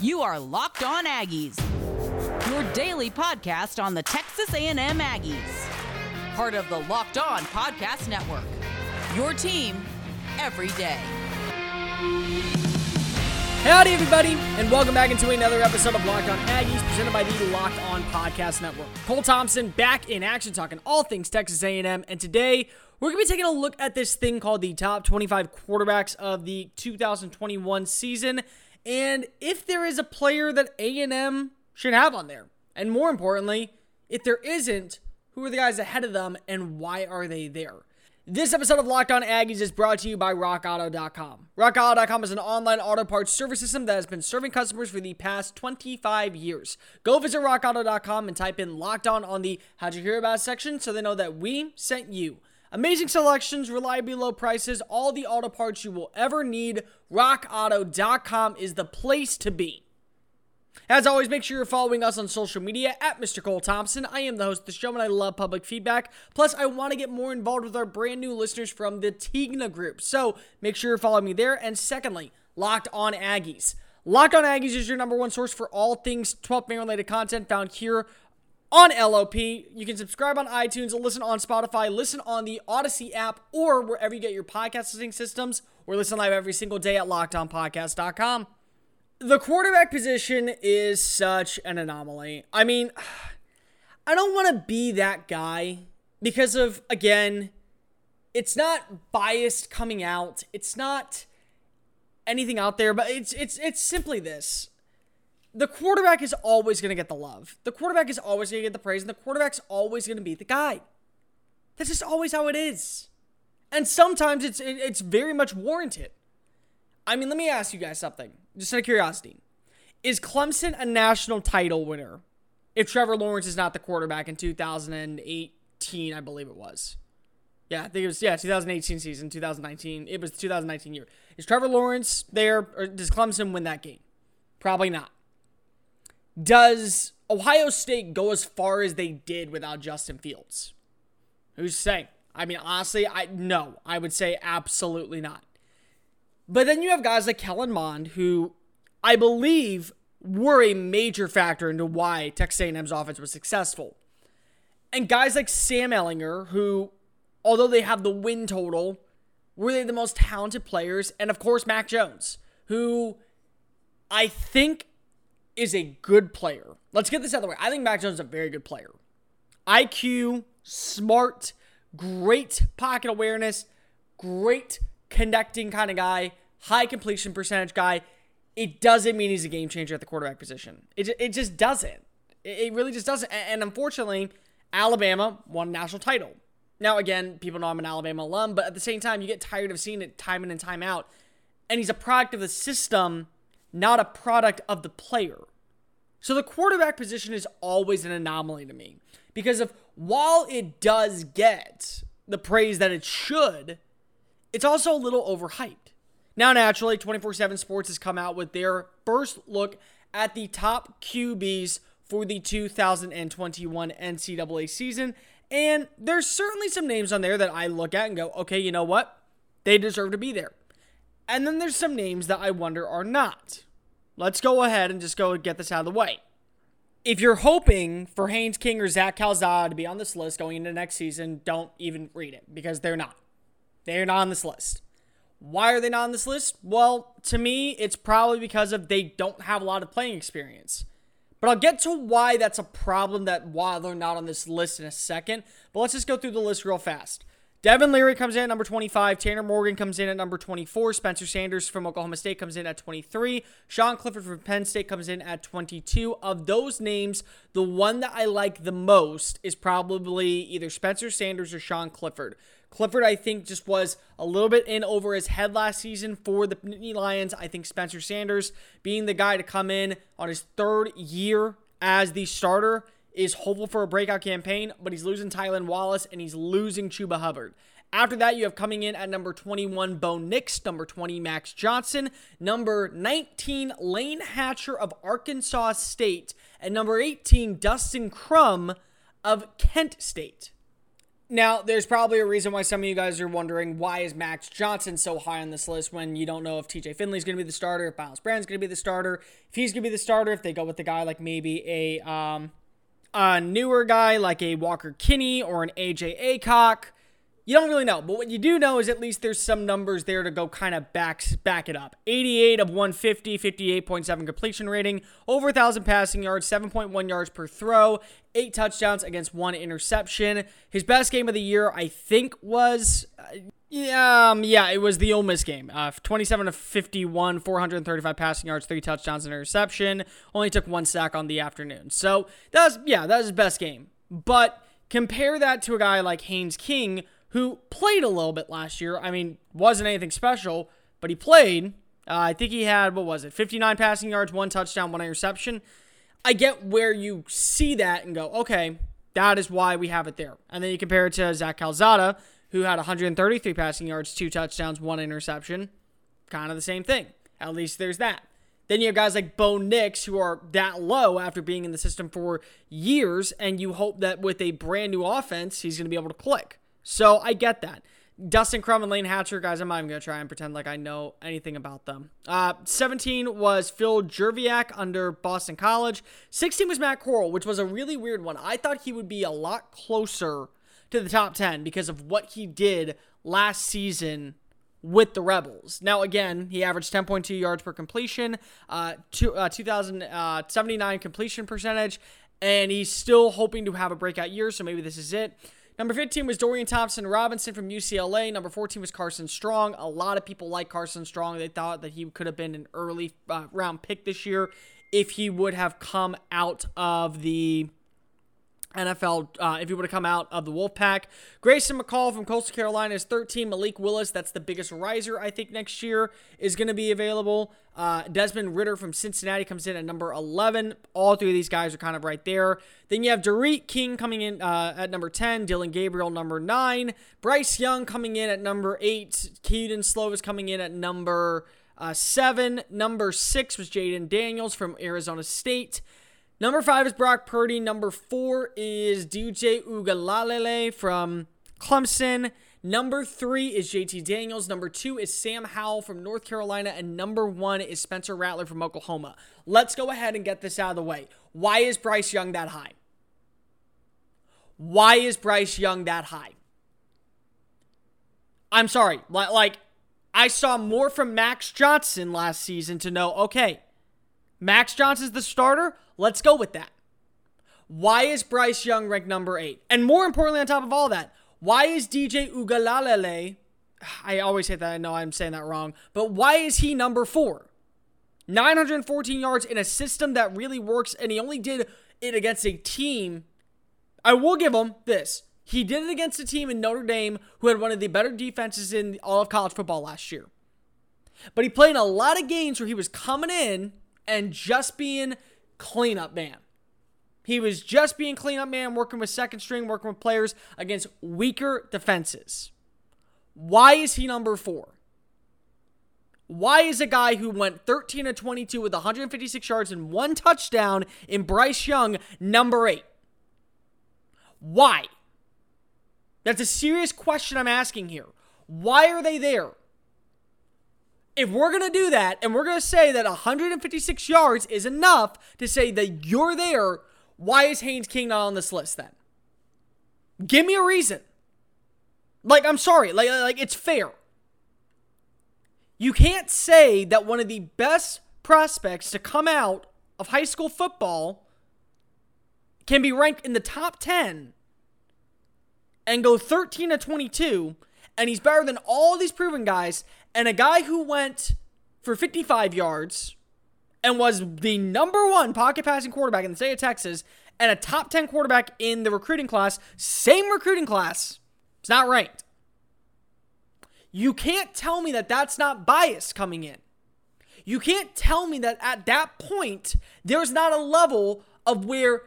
You are Locked On Aggies, your daily podcast on the Texas A&M Aggies. Part of the Locked On Podcast Network, your team every day. Howdy, everybody, and welcome back into another episode of Locked On Aggies, presented by the Locked On Podcast Network. Cole Thompson back in action, talking all things Texas A&M, and today we're going to be taking a look at this thing called the top 25 quarterbacks of the 2021 season, and if there is a player that A&M should have on there, and more importantly, if there isn't, who are the guys ahead of them, and why are they there? This episode of Locked On Aggies is brought to you by RockAuto.com. RockAuto.com is an online auto parts service system that has been serving customers for the past 25 years. Go visit RockAuto.com and type in Locked On the How'd You Hear About section so they know that we sent you. Amazing selections, reliably low prices, all the auto parts you will ever need. RockAuto.com is the place to be. As always, make sure you're following us on social media at Mr. Cole Thompson. I am the host of the show, and I love public feedback. Plus, I want to get more involved with our brand new listeners from the Tigna group. So, make sure you're following me there. And secondly, Locked On Aggies. Locked On Aggies is your number one source for all things 12th man related content found here on LOP. You can subscribe on iTunes, listen on Spotify, listen on the Odyssey app, or wherever you get your podcast listening systems, or listen live every single day at LockedOnPodcast.com. The quarterback position is such an anomaly. I mean, I don't want to be that guy because of, again, it's not biased coming out. It's not anything out there, but it's simply this. The quarterback is always going to get the love. The quarterback is always going to get the praise, and the quarterback's always going to be the guy. That's just always how it is. And sometimes it's very much warranted. I mean, let me ask you guys something, just out of curiosity. Is Clemson a national title winner if Trevor Lawrence is not the quarterback in 2018, I believe it was? Yeah, I think it was, 2018 season, 2019. It was the 2019 year. Is Trevor Lawrence there, or does Clemson win that game? Probably not. Does Ohio State go as far as they did without Justin Fields? Who's saying? I mean, honestly, no. I would say absolutely not. But then you have guys like Kellen Mond, who I believe were a major factor into why Texas A&M's offense was successful. And guys like Sam Ellinger, who, although they have the win total, were they the most talented players? And of course, Mac Jones, who I think is a good player. Let's get this out of the way. I think Mac Jones is a very good player. IQ, smart, great pocket awareness, great connecting kind of guy, high completion percentage guy. It doesn't mean he's a game changer at the quarterback position. It just doesn't. It really just doesn't. And unfortunately, Alabama won a national title. Now, again, people know I'm an Alabama alum, but at the same time, you get tired of seeing it time in and time out. And he's a product of the system, not a product of the player. So the quarterback position is always an anomaly to me, because while it does get the praise that it should, it's also a little overhyped. Now, naturally, 247 Sports has come out with their first look at the top QBs for the 2021 NCAA season. And there's certainly some names on there that I look at and go, okay, you know what? They deserve to be there. And then there's some names that I wonder are not. Let's go ahead and just go get this out of the way. If you're hoping for Haynes King or Zach Calzada to be on this list going into next season, don't even read it, because they're not. They're not on this list. Why are they not on this list? Well, to me, it's probably because of they don't have a lot of playing experience. But I'll get to why that's a problem, that why they're not on this list, in a second. But let's just go through the list real fast. Devin Leary comes in at number 25. Tanner Morgan comes in at number 24. Spencer Sanders from Oklahoma State comes in at 23. Sean Clifford from Penn State comes in at 22. Of those names, the one that I like the most is probably either Spencer Sanders or Sean Clifford. Clifford, I think, just was a little bit in over his head last season for the Nittany Lions. I think Spencer Sanders being the guy to come in on his third year as the starter is hopeful for a breakout campaign, but he's losing Tylan Wallace and he's losing Chuba Hubbard. After that, you have coming in at number 21, Bo Nix, number 20, Max Johnson, number 19, Lane Hatcher of Arkansas State, and number 18, Dustin Crum of Kent State. Now, there's probably a reason why some of you guys are wondering, why is Max Johnson so high on this list when you don't know if TJ Finley's going to be the starter, if Miles Brown's going to be the starter, if he's going to be the starter, if they go with a guy like maybe a newer guy like a Walker Kinney or an A.J. Aycock. You don't really know, but what you do know is at least there's some numbers there to go kind of back it up. 88 of 150, 58.7 completion rating, over 1,000 passing yards, 7.1 yards per throw, 8 touchdowns against 1 interception. His best game of the year, I think, was... it was the Ole Miss game. 27 of 51, 435 passing yards, 3 touchdowns and an interception. Only took 1 sack on the afternoon. So, that was his best game. But compare that to a guy like Haynes King, who played a little bit last year. I mean, wasn't anything special, but he played. I think he had, 59 passing yards, 1 touchdown, 1 interception. I get where you see that and go, okay, that is why we have it there. And then you compare it to Zach Calzada, who had 133 passing yards, 2 touchdowns, 1 interception. Kind of the same thing. At least there's that. Then you have guys like Bo Nix, who are that low after being in the system for years, and you hope that with a brand new offense, he's going to be able to click. So I get that. Dustin Crum and Lane Hatcher, guys, I'm not even going to try and pretend like I know anything about them. 17 was Phil Jerviak under Boston College. 16 was Matt Corral, which was a really weird one. I thought he would be a lot closer to the top 10 because of what he did last season with the Rebels. Now, again, he averaged 10.2 yards per completion, 2,079 completion percentage, and he's still hoping to have a breakout year, so maybe this is it. Number 15 was Dorian Thompson-Robinson from UCLA. Number 14 was Carson Strong. A lot of people like Carson Strong. They thought that he could have been an early round pick this year if he would have come out of the NFL, if he would have come out of the Wolfpack. Grayson McCall from Coastal Carolina is 13. Malik Willis, that's the biggest riser I think next year, is going to be available. Desmond Ritter from Cincinnati comes in at number 11. All three of these guys are kind of right there. Then you have Dariq King coming in at number 10. Dylan Gabriel, number 9. Bryce Young coming in at number 8. Kedon Slovis coming in at number 7. Number 6 was Jaden Daniels from Arizona State. Number 5 is Brock Purdy. Number 4 is D.J. Uiagalelei from Clemson. Number 3 is JT Daniels. Number 2 is Sam Howell from North Carolina. And number 1 is Spencer Rattler from Oklahoma. Let's go ahead and get this out of the way. Why is Bryce Young that high? Why is Bryce Young that high? I'm sorry. Like, I saw more from Max Johnson last season to know, okay, Max Johnson's the starter. Let's go with that. Why is Bryce Young ranked number 8? And more importantly, on top of all that, why is D.J. Uiagalelei, I always hate that, I know I'm saying that wrong, but why is he number 4? 914 yards in a system that really works, and he only did it against a team. I will give him this. He did it against a team in Notre Dame who had one of the better defenses in all of college football last year. But he played in a lot of games where he was coming in and just being cleanup man. He was just being cleanup man, working with second string, working with players against weaker defenses. Why is he number 4? Why is a guy who went 13 of 22 with 156 yards and 1 touchdown in Bryce Young number 8? Why? That's a serious question I'm asking here. Why are they there? If we're going to do that, and we're going to say that 156 yards is enough to say that you're there, why is Haynes King not on this list then? Give me a reason. Like, I'm sorry. Like it's fair. You can't say that one of the best prospects to come out of high school football can be ranked in the top 10 and go 13 to 22, and he's better than all these proven guys, and a guy who went for 55 yards and was the number 1 pocket passing quarterback in the state of Texas and a top 10 quarterback in the recruiting class, same recruiting class, it's not ranked. You can't tell me that that's not bias coming in. You can't tell me that at that point, there's not a level of where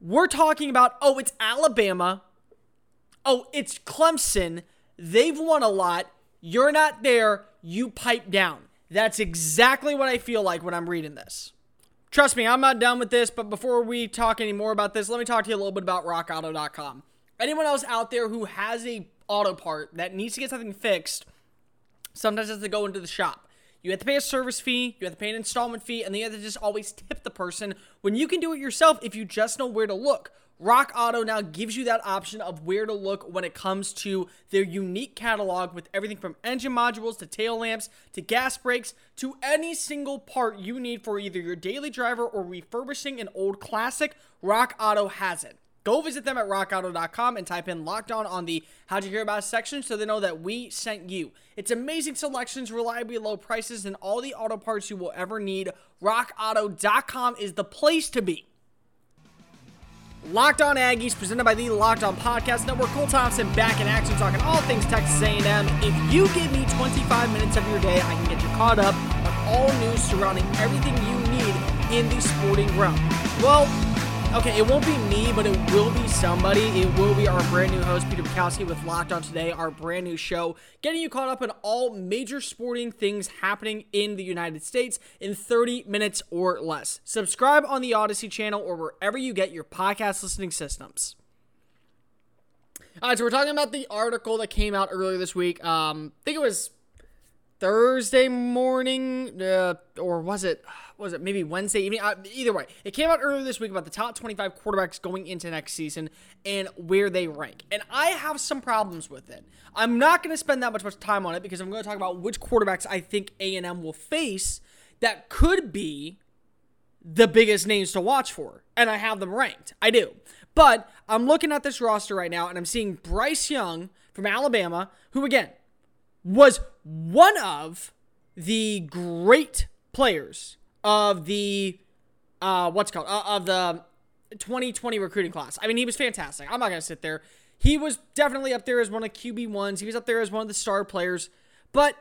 we're talking about, oh, it's Alabama, oh, it's Clemson, they've won a lot. You're not there. You pipe down. That's exactly what I feel like when I'm reading this. Trust me, I'm not done with this, but before we talk any more about this, let me talk to you a little bit about RockAuto.com. anyone else out there who has a auto part that needs to get something fixed, sometimes has to go into the shop. You have to pay a service fee, you have to pay an installment fee, and then you have to just always tip the person when you can do it yourself if you just know where to look. Rock Auto now gives you that option of where to look when it comes to their unique catalog with everything from engine modules to tail lamps to gas brakes to any single part you need for either your daily driver or refurbishing an old classic. Rock Auto has it. Go visit them at RockAuto.com and type in Locked On the How'd You Hear About Us section so they know that we sent you. It's amazing selections, reliably low prices, and all the auto parts you will ever need. RockAuto.com is the place to be. Locked On Aggies, presented by the Locked On Podcast Network. Cole Thompson back in action, talking all things Texas A&M. If you give me 25 minutes of your day, I can get you caught up on all news surrounding everything you need in the sporting realm. Well, okay, it won't be me, but it will be somebody. It will be our brand new host, Peter Bukowski, with Locked On Today, our brand new show, getting you caught up on all major sporting things happening in the United States in 30 minutes or less. Subscribe on the Odyssey channel or wherever you get your podcast listening systems. All right, so we're talking about the article that came out earlier this week. I think it was Thursday morning, or was it maybe Wednesday evening? Either way, it came out earlier this week about the top 25 quarterbacks going into next season and where they rank. And I have some problems with it. I'm not going to spend that much time on it because I'm going to talk about which quarterbacks I think A&M will face that could be the biggest names to watch for. And I have them ranked. I do. But I'm looking at this roster right now, and I'm seeing Bryce Young from Alabama, who, again, was one of the great players of the, of the 2020 recruiting class. I mean, he was fantastic. I'm not going to sit there. He was definitely up there as one of QB1s. He was up there as one of the star players. But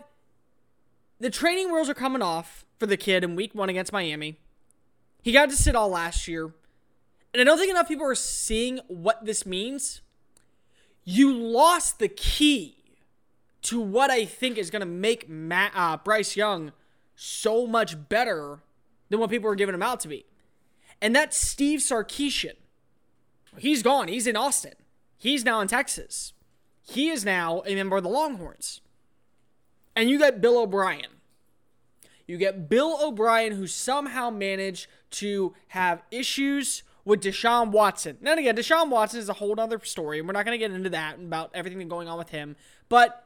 the training wheels are coming off for the kid in week 1 against Miami. He got to sit all last year. And I don't think enough people are seeing what this means. You lost the key to what I think is going to make Bryce Young so much better than what people are giving him out to be. And that's Steve Sarkisian. He's gone. He's in Austin. He's now in Texas. He is now a member of the Longhorns. And you got Bill O'Brien. You get Bill O'Brien, who somehow managed to have issues with Deshaun Watson. Now, again, Deshaun Watson is a whole other story, and we're not going to get into that about everything going on with him. But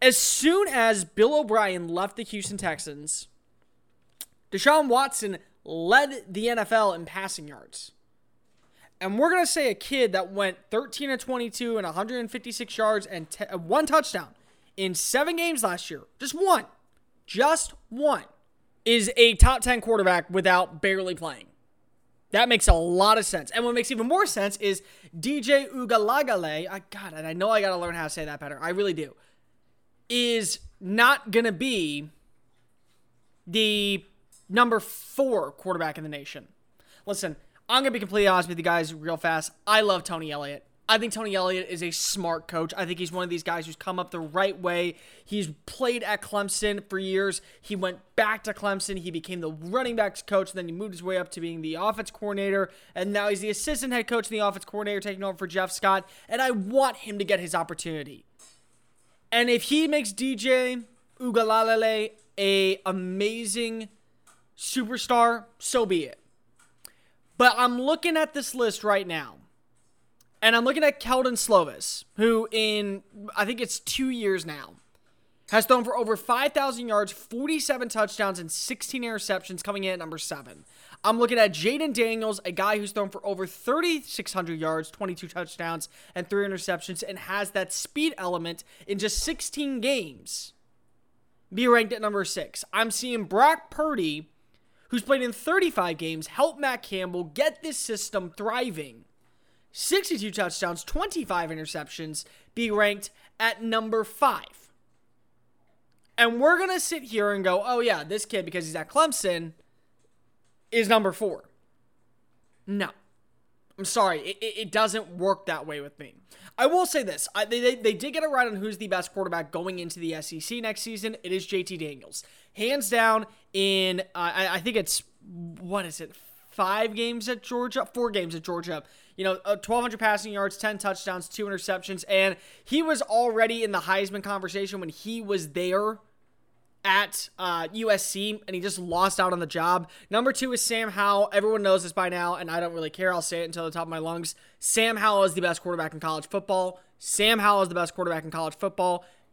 as soon as Bill O'Brien left the Houston Texans, Deshaun Watson led the NFL in passing yards. And we're going to say a kid that went 13-22 and 156 yards and one touchdown in 7 games last year, just one, is a top 10 quarterback without barely playing. That makes a lot of sense. And what makes even more sense is D.J. Uiagalelei. God, and I know I got to learn how to say that better. I really do. Is not going to be the number 4 quarterback in the nation. Listen, I'm going to be completely honest with you guys real fast. I love Tony Elliott. I think Tony Elliott is a smart coach. I think he's one of these guys who's come up the right way. He's played at Clemson for years. He went back to Clemson. He became the running backs coach. Then he moved his way up to being the offense coordinator. And now he's the assistant head coach and the offense coordinator, taking over for Jeff Scott. And I want him to get his opportunity. And if he makes DJ Uiagalelei an amazing superstar, so be it. But I'm looking at this list right now, and I'm looking at Kedon Slovis, who in, I think it's 2 years now, has thrown for over 5,000 yards, 47 touchdowns, and 16 interceptions, coming in at number 7. I'm looking at Jaden Daniels, a guy who's thrown for over 3,600 yards, 22 touchdowns, and 3 interceptions, and has that speed element in just 16 games, be ranked at number 6. I'm seeing Brock Purdy, who's played in 35 games, help Matt Campbell get this system thriving, 62 touchdowns, 25 interceptions, be ranked at number 5. And we're going to sit here and go, oh yeah, this kid, because he's at Clemson, is number 4. No. I'm sorry. It doesn't work that way with me. I will say this. They did get it right on who's the best quarterback going into the SEC next season. It is JT Daniels. Hands down in, I think it's, 5 games at Georgia? 4 games at Georgia. You know, 1,200 passing yards, 10 touchdowns, 2 interceptions, and he was already in the Heisman conversation when he was there at USC, and he just lost out on the job. Number 2 is Sam Howell. Everyone knows this by now, and I don't really care. I'll say it until the top of my lungs. Sam Howell is the best quarterback in college football.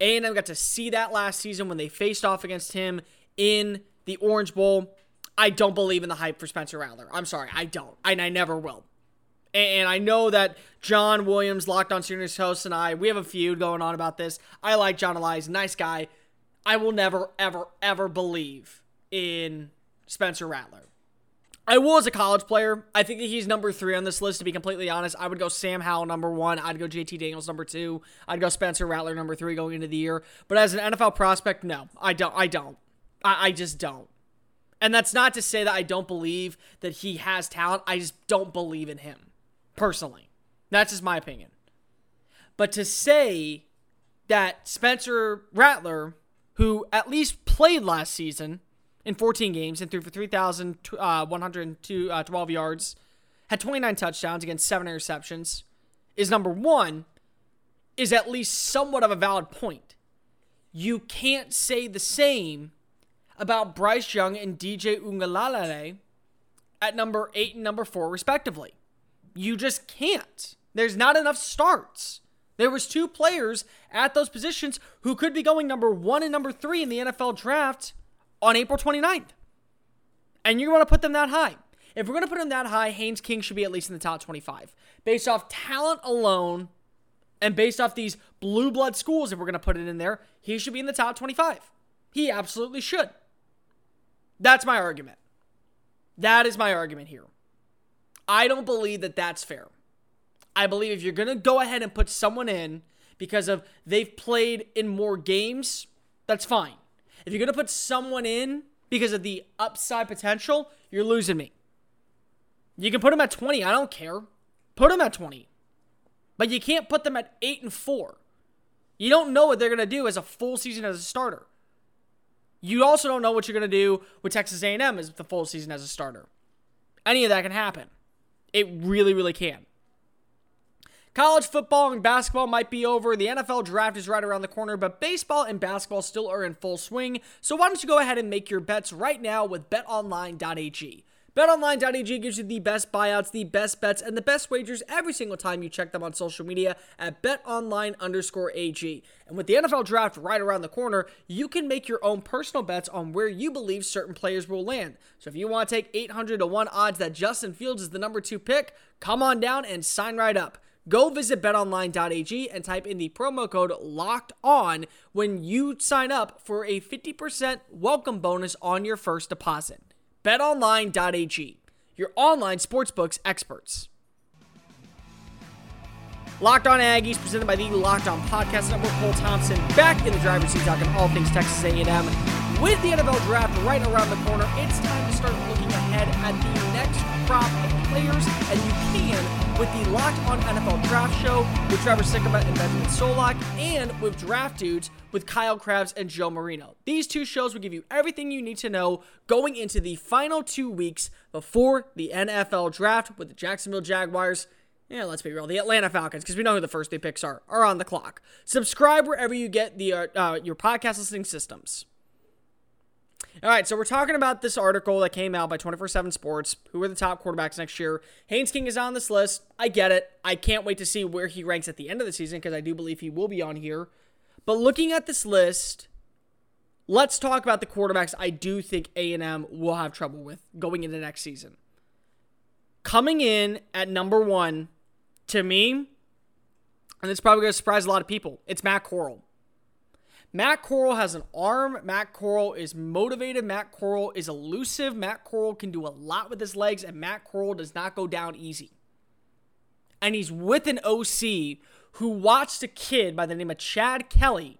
A&M got to see that last season when they faced off against him in the Orange Bowl. I don't believe in the hype for Spencer Rattler. I'm sorry, I don't, and I never will. And I know that John Williams, Locked On Sooners host, and I, we have a feud going on about this. I like John Elliott. He's a nice guy. I will never, ever, ever believe in Spencer Rattler. I will as a college player. I think that he's number 3 on this list, to be completely honest. I would go Sam Howell number 1. I'd go JT Daniels number 2. I'd go Spencer Rattler number 3 going into the year. But as an NFL prospect, no, I don't. I just don't. And that's not to say that I don't believe that he has talent. I just don't believe in him, personally. That's just my opinion. But to say that Spencer Rattler, who at least played last season in 14 games and threw for 3,112 yards, had 29 touchdowns against 7 interceptions, is number 1, is at least somewhat of a valid point. You can't say the same about Bryce Young and D.J. Uiagalelei at number 8 and number 4, respectively. You just can't. There's not enough starts. There was 2 players at those positions who could be going number 1 and number 3 in the NFL draft on April 29th. And you want to put them that high. If we're going to put them that high, Haynes King should be at least in the top 25. Based off talent alone and based off these blue blood schools, if we're going to put it in there, he should be in the top 25. He absolutely should. That's my argument. That is my argument here. I don't believe that that's fair. I believe if you're going to go ahead and put someone in because of they've played in more games, that's fine. If you're going to put someone in because of the upside potential, you're losing me. You can put them at 20. I don't care. Put them at 20. But you can't put them at 8 and 4. You don't know what they're going to do as a full season as a starter. You also don't know what you're going to do with Texas A&M as the full season as a starter. Any of that can happen. It really, really can. College football and basketball might be over. The NFL draft is right around the corner, but baseball and basketball still are in full swing. So why don't you go ahead and make your bets right now with betonline.ag. BetOnline.ag gives you the best buyouts, the best bets, and the best wagers every single time you check them on social media at betonline_ag. And with the NFL draft right around the corner, you can make your own personal bets on where you believe certain players will land. So if you want to take 800-1 odds that Justin Fields is the number 2 pick, come on down and sign right up. Go visit betonline.ag and type in the promo code LOCKEDON when you sign up for a 50% welcome bonus on your first deposit. BetOnline.ag, your online sportsbooks experts. Locked On Aggies, presented by the Locked On Podcast Network. Cole Thompson back in the driver's seat talking all things Texas A&M. With the NFL draft right around the corner, it's time to start looking ahead at the next crop of players, and you can with the Locked On NFL Draft Show with Trevor Sikkema and Benjamin Solak, and with Draft Dudes with Kyle Krabs and Joe Marino. These 2 shows will give you everything you need to know going into the final 2 weeks before the NFL Draft with the Jacksonville Jaguars. Yeah, let's be real. The Atlanta Falcons, because we know who the first 3 picks are on the clock. Subscribe wherever you get the your podcast listening systems. All right, so we're talking about this article that came out by 247 Sports. Who are the top quarterbacks next year? Haynes King is on this list. I get it. I can't wait to see where he ranks at the end of the season because I do believe he will be on here. But looking at this list, let's talk about the quarterbacks I do think A&M will have trouble with going into next season. Coming in at number 1, to me, and it's probably going to surprise a lot of people, it's Matt Corral. Matt Corral has an arm. Matt Corral is motivated. Matt Corral is elusive. Matt Corral can do a lot with his legs, and Matt Corral does not go down easy. And he's with an OC who watched a kid by the name of Chad Kelly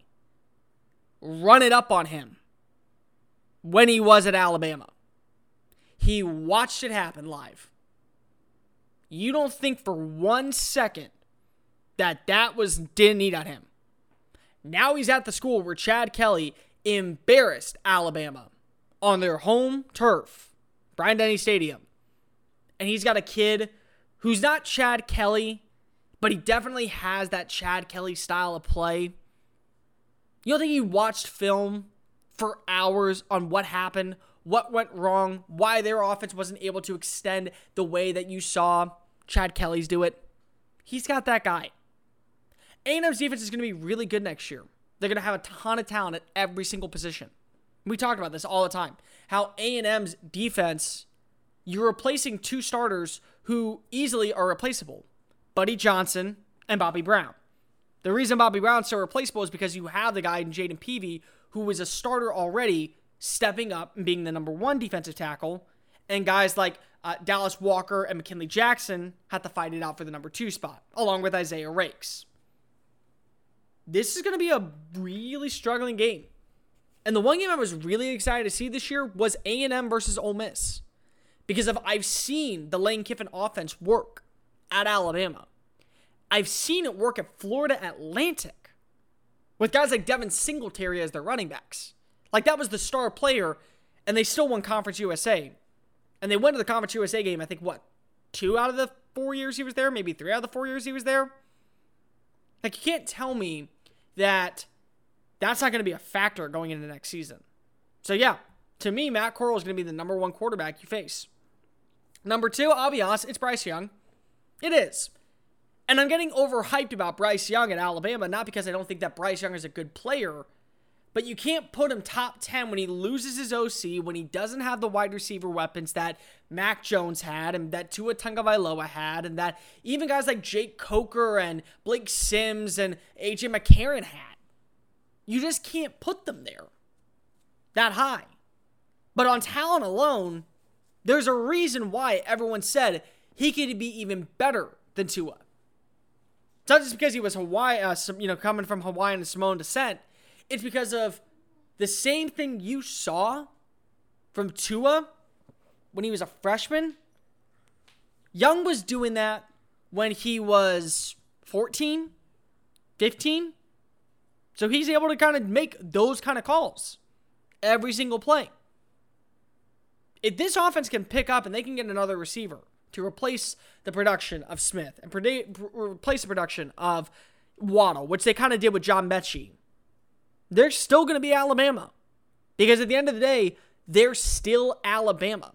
run it up on him when he was at Alabama. He watched it happen live. You don't think for one second that was didn't eat on him. Now he's at the school where Chad Kelly embarrassed Alabama on their home turf, Bryant-Denny Stadium. And he's got a kid who's not Chad Kelly, but he definitely has that Chad Kelly style of play. You don't think he watched film for hours on what happened, what went wrong, why their offense wasn't able to extend the way that you saw Chad Kelly's do it? He's got that guy. A&M's defense is going to be really good next year. They're going to have a ton of talent at every single position. We talk about this all the time, how A&M's defense, you're replacing two starters who easily are replaceable, Buddy Johnson and Bobby Brown. The reason Bobby Brown's so replaceable is because you have the guy in Jaden Peavy, who was a starter already, stepping up and being the number one defensive tackle, and guys like Dallas Walker and McKinley Jackson had to fight it out for the number two spot, along with Isaiah Rakes. This is going to be a really struggling game. And the one game I was really excited to see this year was A&M versus Ole Miss, because I've seen the Lane Kiffin offense work at Alabama. I've seen it work at Florida Atlantic with guys like Devin Singletary as their running backs. Like, that was the star player, and they still won Conference USA. And they went to the Conference USA game, I think, 2 out of the 4 years he was there? Maybe 3 out of the 4 years he was there? Like, you can't tell me that that's not going to be a factor going into next season. So, yeah, to me, Matt Corral is going to be the number one quarterback you face. Number two, I'll be honest, it's Bryce Young. It is. And I'm getting overhyped about Bryce Young at Alabama, not because I don't think that Bryce Young is a good player, but you can't put him top 10 when he loses his OC, when he doesn't have the wide receiver weapons that Mac Jones had and that Tua Tagovailoa had and that even guys like Jake Coker and Blake Sims and A.J. McCarron had. You just can't put them there that high. But on talent alone, there's a reason why everyone said he could be even better than Tua. It's not just because he was coming from Hawaiian and Samoan descent. It's because of the same thing you saw from Tua when he was a freshman. Young was doing that when he was 14, 15. So he's able to kind of make those kind of calls every single play. If this offense can pick up and they can get another receiver to replace the production of Smith and replace the production of Waddle, which they kind of did with John Mechie, they're still going to be Alabama, because at the end of the day, they're still Alabama.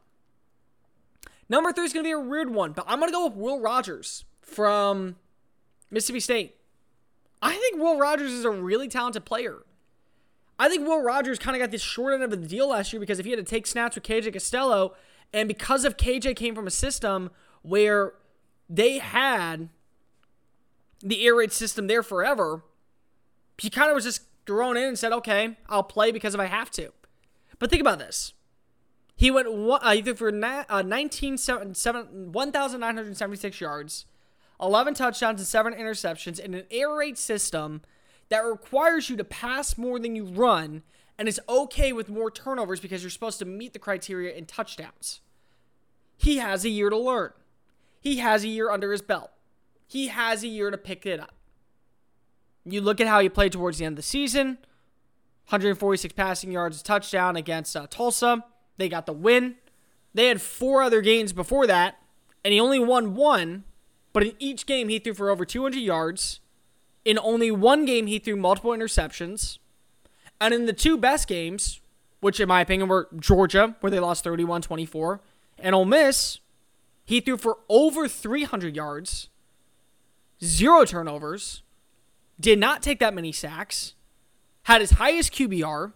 Number three is going to be a weird one, but I'm going to go with Will Rogers from Mississippi State. I think Will Rogers is a really talented player. I think Will Rogers kind of got the short end of the deal last year because if he had to take snaps with KJ Costello, and because of KJ came from a system where they had the air raid system there forever, he kind of was just thrown in and said, okay, I'll play because if I have to. But think about this. He went for 1,976 yards, 11 touchdowns, and 7 interceptions in an air raid system that requires you to pass more than you run and is okay with more turnovers because you're supposed to meet the criteria in touchdowns. He has a year to learn. He has a year under his belt. He has a year to pick it up. You look at how he played towards the end of the season, 146 passing yards, a touchdown against Tulsa. They got the win. They had 4 other games before that, and he only won 1, but in each game he threw for over 200 yards. In only 1 game, he threw multiple interceptions. And in the 2 best games, which in my opinion were Georgia, where they lost 31-24, and Ole Miss, he threw for over 300 yards, 0 turnovers, did not take that many sacks, had his highest QBR,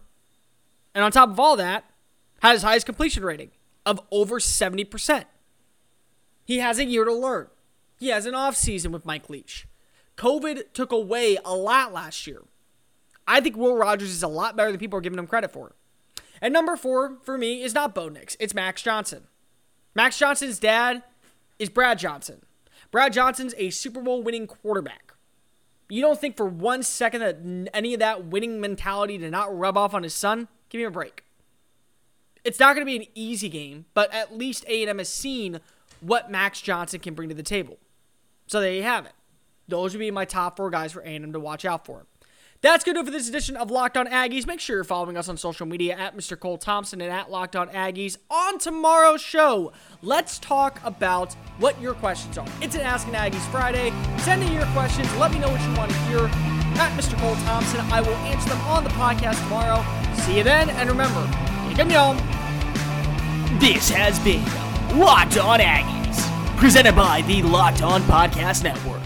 and on top of all that, had his highest completion rating of over 70%. He has a year to learn. He has an offseason with Mike Leach. COVID took away a lot last year. I think Will Rogers is a lot better than people are giving him credit for. And number 4 for me is not Bo Nix. It's Max Johnson. Max Johnson's dad is Brad Johnson. Brad Johnson's a Super Bowl winning quarterback. You don't think for one second that any of that winning mentality did not rub off on his son? Give me a break. It's not going to be an easy game, but at least A&M has seen what Max Johnson can bring to the table. So there you have it. Those would be my top 4 guys for A&M to watch out for. That's going to do it for this edition of Locked On Aggies. Make sure you're following us on social media at Mr. Cole Thompson and at Locked On Aggies. On tomorrow's show, let's talk about what your questions are. It's an Ask an Aggies Friday. Send in your questions. Let me know what you want to hear at Mr. Cole Thompson. I will answer them on the podcast tomorrow. See you then. And remember, you can yell. This has been Locked On Aggies, presented by the Locked On Podcast Network.